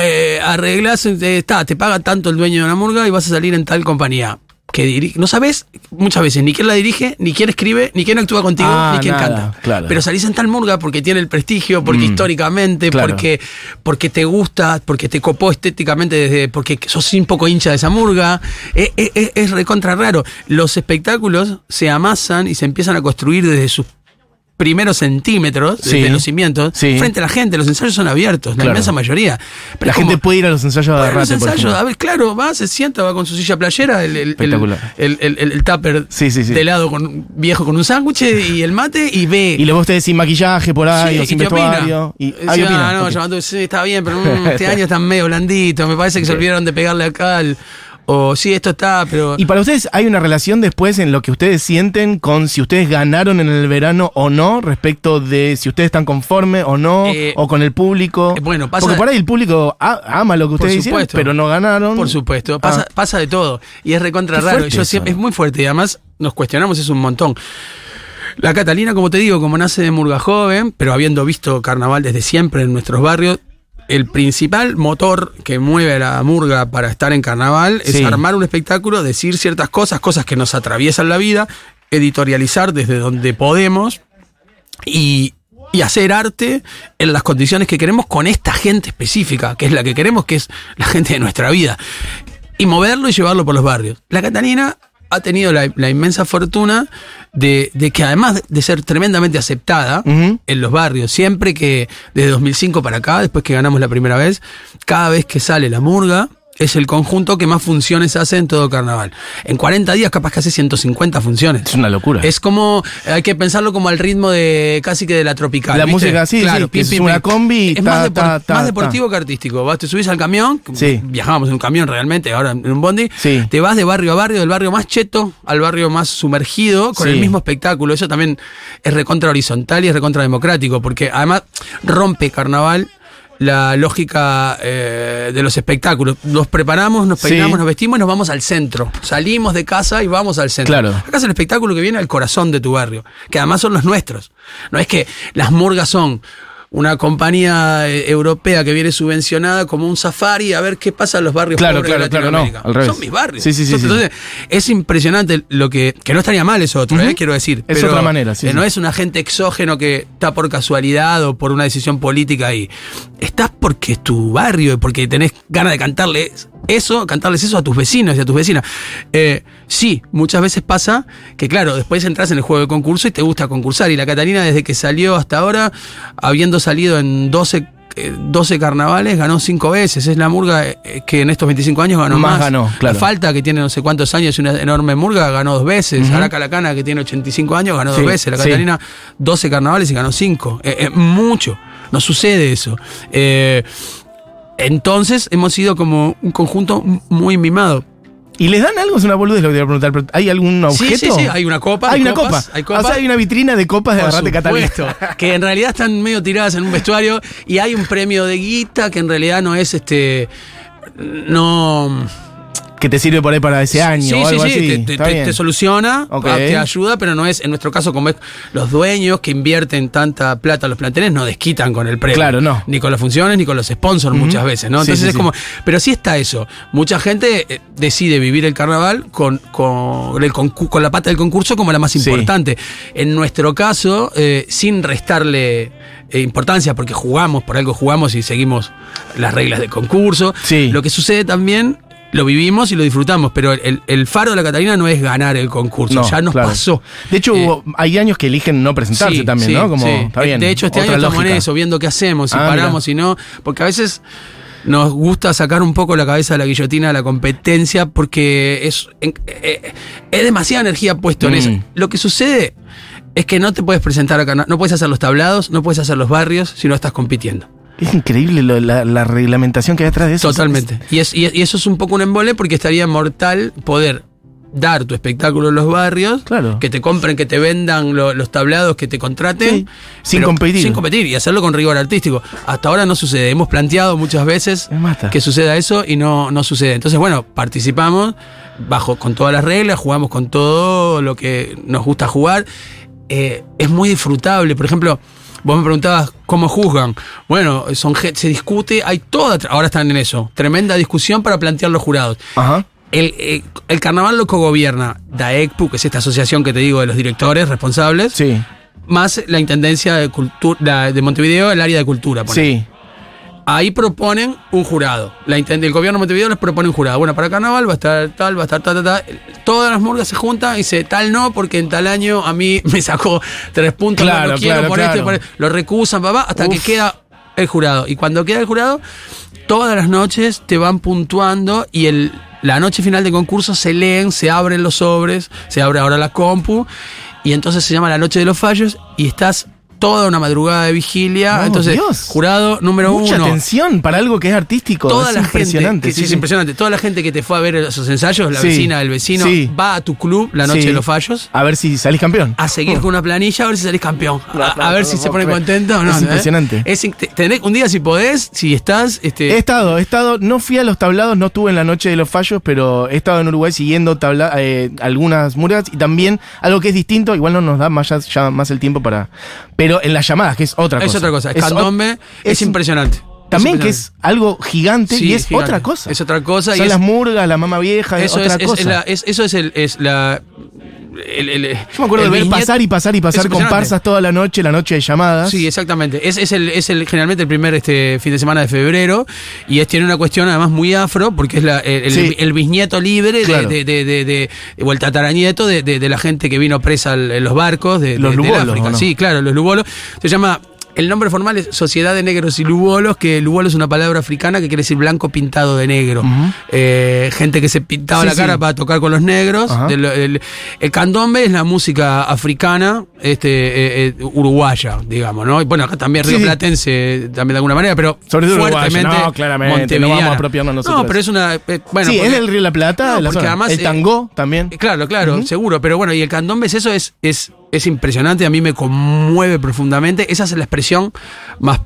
eh, arreglás, eh, está, te paga tanto el dueño de la murga y vas a salir en tal compañía. Que dirige, no sabes muchas veces ni quién la dirige, ni quién escribe, ni quién actúa contigo, ah, ni quién nada, canta. Claro. Pero salís en tal murga porque tiene el prestigio, porque mm, históricamente, claro, porque, porque te gusta, porque te copó estéticamente, desde, porque sos un poco hincha de esa murga. Es, es, es recontra raro. Los espectáculos se amasan y se empiezan a construir desde sus primeros centímetros, sí, desde los cimientos, sí, frente a la gente. Los ensayos son abiertos, claro, la inmensa mayoría. Pero la como, gente puede ir a los ensayos de Agarrate, por ejemplo. A ver, claro, va, se sienta, va con su silla playera, el, el, el, el, el, el tupper, sí, sí, sí, de helado con, viejo con un sándwich y el mate y ve. Y luego ustedes sin maquillaje por ahí, sí, o sin vestuario. Y, ah, sí, ah, no, okay, llamando, sí, está bien, pero mm, este año están medio blanditos, me parece que se olvidaron de pegarle acá al... O sí, esto está, pero... Y para ustedes, ¿hay una relación después en lo que ustedes sienten con si ustedes ganaron en el verano o no? Respecto de si ustedes están conformes o no, eh, o con el público. Bueno, pasa... Porque por ahí el público ama lo que ustedes hicieron, pero no ganaron. Por supuesto, pasa, ah. pasa de todo. Y es recontra Qué raro. Yo siempre, es muy fuerte y además nos cuestionamos eso un montón. La Catalina, como te digo, como nace de Murga Joven, pero habiendo visto carnaval desde siempre en nuestros barrios, el principal motor que mueve a la murga para estar en carnaval, sí, es armar un espectáculo, decir ciertas cosas, cosas que nos atraviesan la vida, editorializar desde donde podemos y, y hacer arte en las condiciones que queremos con esta gente específica, que es la que queremos, que es la gente de nuestra vida, y moverlo y llevarlo por los barrios. La Catalina ha tenido la, la inmensa fortuna de, de que además de ser tremendamente aceptada, uh-huh, en los barrios, siempre que desde dos mil cinco para acá, después que ganamos la primera vez, cada vez que sale la murga, es el conjunto que más funciones hace en todo carnaval. En cuarenta días capaz que hace ciento cincuenta funciones. Es una locura. Es como, hay que pensarlo como al ritmo de casi que de la tropical. La, ¿viste?, música, sí, claro, sí, pim, pim, es una combi. Es ta, más, depor- ta, ta, más deportivo ta. que artístico. Vas, te subís al camión, sí, viajábamos en un camión realmente, ahora en un bondi, sí, te vas de barrio a barrio, del barrio más cheto al barrio más sumergido, con sí, el mismo espectáculo. Eso también es recontra horizontal y es recontra democrático, porque además rompe carnaval la lógica eh, de los espectáculos. Nos preparamos, nos peinamos, sí, nos vestimos y nos vamos al centro. Salimos de casa y vamos al centro. Claro. Acá es el espectáculo que viene al corazón de tu barrio, que además son los nuestros. No es que las murgas son una compañía europea que viene subvencionada como un safari a ver qué pasa en los barrios claro, pobres claro, de Latinoamérica. Claro, no, al revés. Son mis barrios. Sí, sí, sí, entonces, sí. Es impresionante lo que... Que no estaría mal eso otro, uh-huh. eh, quiero decir. Es pero otra manera, sí. Eh, sí. No es un agente exógeno que está por casualidad o por una decisión política ahí. Estás porque es tu barrio y porque tenés ganas de cantarle eso, cantarles eso a tus vecinos y a tus vecinas. Eh, sí, muchas veces pasa que, claro, después entras en el juego de concurso y te gusta concursar. Y la Catalina, desde que salió hasta ahora, habiendo salido en doce carnavales, ganó cinco veces. Es la murga que en estos veinticinco años ganó más. más. Ganó, claro. La Falta, que tiene no sé cuántos años, una enorme murga, ganó dos veces. Uh-huh. Araca la Cana, que tiene ochenta y cinco años, ganó sí, dos veces. La Catalina, sí. doce carnavales y ganó cinco. Eh, eh, mucho. No sucede eso. Eh... Entonces hemos sido como un conjunto muy mimado. ¿Y les dan algo? Es una boludez lo que te voy a preguntar, pero ¿hay algún objeto? Sí, sí, sí, hay una copa. Hay, hay una copas, copa. Hay copa. O sea, hay una vitrina de copas de Agarrate Catalina. Que en realidad están medio tiradas en un vestuario y hay un premio de guita que en realidad no es este. No. Que te sirve por ahí para ese año sí, o algo sí, sí. así. Te, te, te soluciona, okay. te ayuda, pero no es, en nuestro caso, como es los dueños que invierten tanta plata a los planteles, no desquitan con el premio. Claro, no. Ni con las funciones, ni con los sponsors uh-huh. muchas veces, ¿no? Entonces sí, sí, es sí. como... Pero sí está eso. Mucha gente decide vivir el carnaval con, con, el concur- con la pata del concurso como la más importante. Sí. En nuestro caso, eh, sin restarle importancia, porque jugamos, por algo jugamos y seguimos las reglas del concurso. Sí. Lo que sucede también... Lo vivimos y lo disfrutamos, pero el, el faro de la Catalina no es ganar el concurso, no, ya nos claro. pasó. De hecho, eh, hay años que eligen no presentarse sí, también, sí, ¿no? Como, sí. está bien, de hecho, este año lógica. Estamos en eso, viendo qué hacemos, si ah, paramos, si no, porque a veces nos gusta sacar un poco la cabeza de la guillotina de la competencia porque es, eh, es demasiada energía puesta mm. en eso. Lo que sucede es que no te puedes presentar acá, no puedes hacer los tablados, no puedes hacer los barrios si no estás compitiendo. Es increíble lo, la, la reglamentación que hay atrás de eso. Totalmente. Y, es, y, y eso es un poco un embole porque estaría mortal poder dar tu espectáculo en los barrios, claro. que te compren, que te vendan lo, los tablados, que te contraten. Sí. Sin competir. Sin competir y hacerlo con rigor artístico. Hasta ahora no sucede. Hemos planteado muchas veces que suceda eso y no, no sucede. Entonces, bueno, participamos bajo con todas las reglas, jugamos con todo lo que nos gusta jugar. Eh, es muy disfrutable. Por ejemplo... Vos me preguntabas cómo juzgan. Bueno, son, se discute, hay toda. Ahora están en eso. Tremenda discusión para plantear los jurados. Ajá. El, el, el carnaval lo cogobierna DAECPU, que es esta asociación que te digo de los directores responsables. Sí. Más la intendencia de, cultu- la, de Montevideo, el área de cultura. Por sí. Ahí proponen un jurado. La intend- el gobierno de Montevideo les propone un jurado. Bueno, para carnaval va a estar tal, va a estar tal, tal, tal. Todas las murgas se juntan y dice tal no, porque en tal año a mí me sacó tres puntos. Claro, no lo quiero claro, por claro. este, por este. Lo recusan, papá, hasta Uf. que queda el jurado. Y cuando queda el jurado, todas las noches te van puntuando y el, la noche final del concurso se leen, se abren los sobres, se abre ahora la compu y entonces se llama la noche de los fallos y estás... Toda una madrugada de vigilia. No, entonces, Dios. Jurado número Mucha uno. Mucha atención para algo que es artístico. Toda es la impresionante. Gente que, sí, sí, es impresionante. Toda la gente que te fue a ver esos ensayos, la sí, vecina, el vecino, sí. va a tu club la noche sí. de los fallos. A ver si salís campeón. A seguir oh. con una planilla, a ver si salís campeón. A, a ver si se pone contento o no. Es ¿eh? impresionante. Es, tenés, un día si podés, si estás... Este... He estado, he estado... No fui a los tablados, no estuve en la noche de los fallos, pero he estado en Uruguay siguiendo tabla, eh, algunas murgas y también algo que es distinto, igual no nos da más, ya, ya más el tiempo para... Pero en las llamadas, que es otra cosa. Es otra cosa. Es Candombe, es, es impresionante. También es impresionante. Que es algo gigante sí, y es gigante. Otra cosa. Es otra cosa. Son y las es, murgas, la mamá vieja, eso es otra es, cosa. Es la, es, eso es, el, es la... El, el, el, Yo me acuerdo de ver viñet, pasar y pasar y pasar comparsas toda la noche, la noche de llamadas. Sí, exactamente. Es, es, el, es el generalmente el primer este, fin de semana de febrero y es, tiene una cuestión además muy afro porque es la, el, sí. el, el bisnieto libre claro. de, de, de, de, de, o el tataranieto de, de, de la gente que vino presa en los barcos de, los de, lubolos, de África. No? Sí, claro, los lubolos. Se llama... El nombre formal es Sociedad de Negros y Lubolos, que lubolo es una palabra africana que quiere decir blanco pintado de negro. Uh-huh. Eh, gente que se pintaba sí, la cara sí. para tocar con los negros. Uh-huh. El, el, el candombe es la música africana este, eh, eh, uruguaya, digamos, ¿no? Y bueno, acá también sí, rioplatense, sí. también de alguna manera, pero sobre todo fuertemente uruguayo, no, claramente, montevideana. No vamos a apropiarnos nosotros. No, pero es una... Eh, bueno, sí, porque, es el Río de la Plata, no, la además, el tango eh, también. Claro, claro, uh-huh. seguro, pero bueno, y el candombe es eso, es... es Es impresionante, a mí me conmueve profundamente. Esa es la expresión más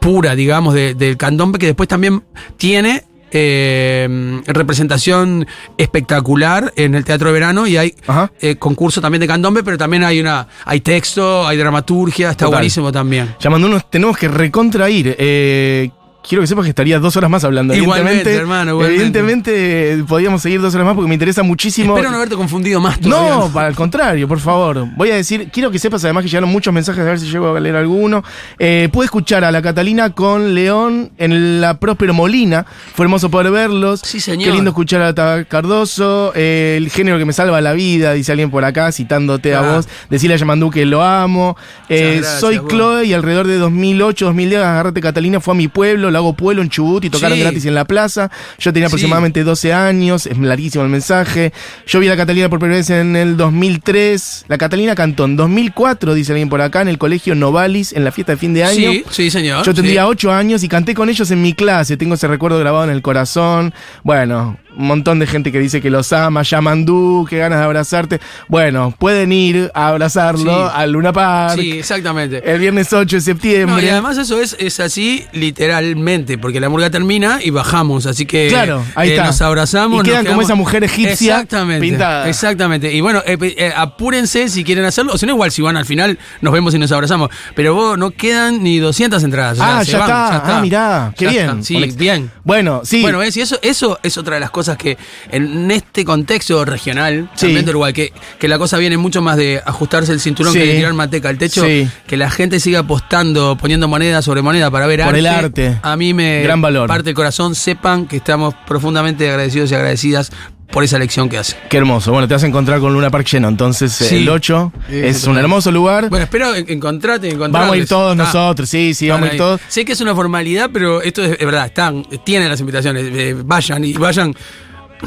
pura, digamos, de, del candombe, que después también tiene eh, representación espectacular en el Teatro de Verano y hay eh, concurso también de candombe, pero también hay una hay texto, hay dramaturgia, está Total. buenísimo también. Llamándonos, tenemos que recontrair. Eh, Quiero que sepas que estaría dos horas más hablando. Igualmente, evidentemente, hermano, igualmente. Evidentemente podíamos seguir dos horas más porque me interesa muchísimo. Espero no haberte confundido más todavía. No, al contrario, por favor. Voy a decir, quiero que sepas además que llegaron muchos mensajes, a ver si llego a leer alguno. Eh, pude escuchar a la Catalina con León en la Próspero Molina. Fue hermoso poder verlos. Sí, señor. Qué lindo escuchar a Tabaré Cardoso. Eh, el género que me salva la vida, dice alguien por acá, citándote ah. a vos. Decirle a Yamandú que lo amo. Eh, gracias, soy vos. Chloe y alrededor de dos mil ocho, dos mil diez, Agarrate Catalina fue a mi pueblo. Lo hago pueblo en Chubut y tocaron sí. gratis en la plaza. Yo tenía aproximadamente sí. doce años, es larguísimo el mensaje. Yo vi a la Catalina por primera vez en el dos mil tres. La Catalina cantó en dos mil cuatro, dice alguien por acá, en el colegio Novalis, en la fiesta de fin de año. Sí, sí, señor. Yo tendría sí. ocho años y canté con ellos en mi clase. Tengo ese recuerdo grabado en el corazón. Bueno, un montón de gente que dice que los ama. Yamandú, qué ganas de abrazarte. Bueno, pueden ir a abrazarlo sí. al Luna Park. Sí, exactamente. El viernes ocho de septiembre. No, y además eso es, es así, literalmente. Porque la murga termina y bajamos, así que claro, ahí eh, está. Nos abrazamos. Y quedan nos como esa mujer egipcia exactamente, pintada. Exactamente. Y bueno, eh, eh, apúrense si quieren hacerlo, o si no, igual si van al final nos vemos y nos abrazamos. Pero vos no quedan ni doscientas entradas. Ah, o sea, ya, van, está. ya está. Ah, mirá, qué ya bien. Está. Sí, Olex. bien. Bueno, sí. Bueno, es, y eso, eso es otra de las cosas que en este contexto regional, sí. también de Uruguay, que, que la cosa viene mucho más de ajustarse el cinturón sí. que de tirar manteca al techo, sí. que la gente siga apostando, poniendo moneda sobre moneda para ver Por arte. el arte. A mí me Gran valor. parte el corazón, sepan que estamos profundamente agradecidos y agradecidas por esa elección que hace. Qué hermoso. Bueno, te vas a encontrar con Luna Park lleno, entonces sí. el ocho sí, es un hermoso lugar. Bueno, espero encontrarte, encontrarles. Vamos a ir todos ah, nosotros, sí, sí, vamos a ir todos. Sé que es una formalidad, pero esto es, es verdad, están, tienen las invitaciones, eh, vayan y vayan.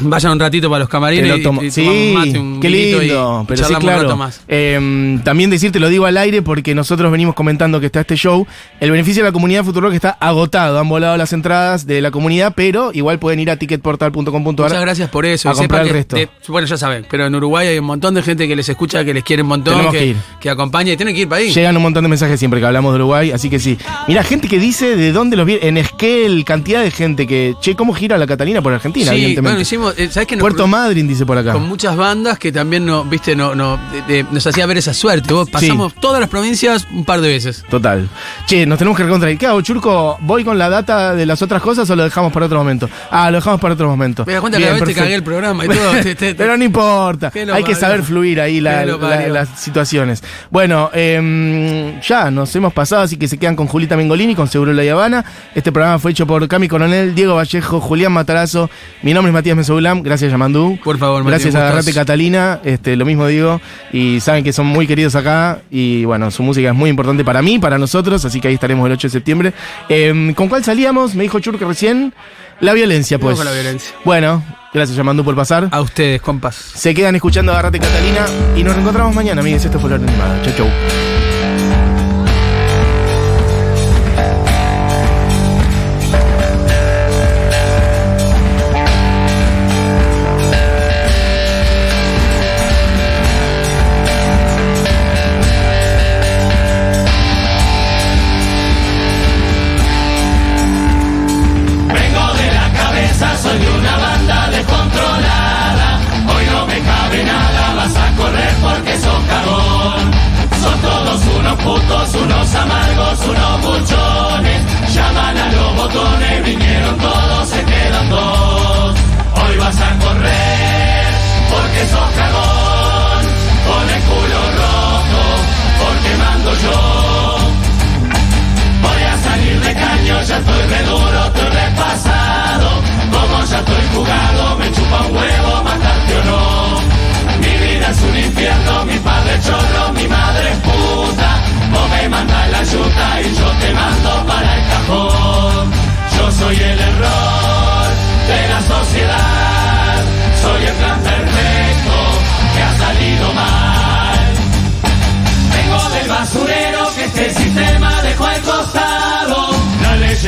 Vayan un ratito para los camarines tomo- y, y sí, un mate, un qué lindo, y pero sí, claro. Un rato más. Eh, también decirte, lo digo al aire porque nosotros venimos comentando que está este show. El beneficio de la comunidad Futurock está agotado. Han volado las entradas de la comunidad, pero igual pueden ir a ticketportal punto com punto a r. Muchas gracias por eso. A comprar el resto. Te, bueno, ya saben, pero en Uruguay hay un montón de gente que les escucha, que les quiere un montón, que, que, que acompaña y tienen que ir para ahí. Llegan un montón de mensajes siempre que hablamos de Uruguay, así que sí. Mirá, gente que dice de dónde los vieron. En Esquel, cantidad de gente que, che, ¿cómo gira la Catalina por Argentina? Sí, evidentemente. Bueno, hicimos ¿Sabés que Puerto nos, Madryn dice por acá. Con muchas bandas que también no, viste, no, no, de, de, nos hacía ver esa suerte. Vos pasamos sí. todas las provincias un par de veces. Total. Che, nos tenemos que recontra. ¿Qué hago, Churco? ¿Voy con la data de las otras cosas o lo dejamos para otro momento? Ah, lo dejamos para otro momento. Me das cuenta Bien, que a veces te cagué el programa y todo. te, te, te. Pero no importa. Hay parió. que saber fluir ahí la, la, la, las situaciones. Bueno, eh, ya nos hemos pasado, así que se quedan con Julita Mengolini, con Seguro La Habana. Este programa fue hecho por Cami Coronel, Diego Vallejo, Julián Matarazo. Mi nombre es Matías Mesogulam, gracias Yamandú. Por favor, Martín, gracias a Agarrate Catalina, este, lo mismo digo. Y saben que son muy queridos acá. Y bueno, su música es muy importante para mí, para nosotros. Así que ahí estaremos el ocho de septiembre. eh, ¿Con cuál salíamos? Me dijo Churque recién. La violencia, pues. La violencia. Bueno, gracias Yamandú por pasar. A ustedes, compas. Se quedan escuchando a Agarrate Catalina. Y nos reencontramos mañana, amigues. Esto fue La Hora Animada. Chau, chau.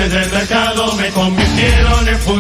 Del mercado me conviene.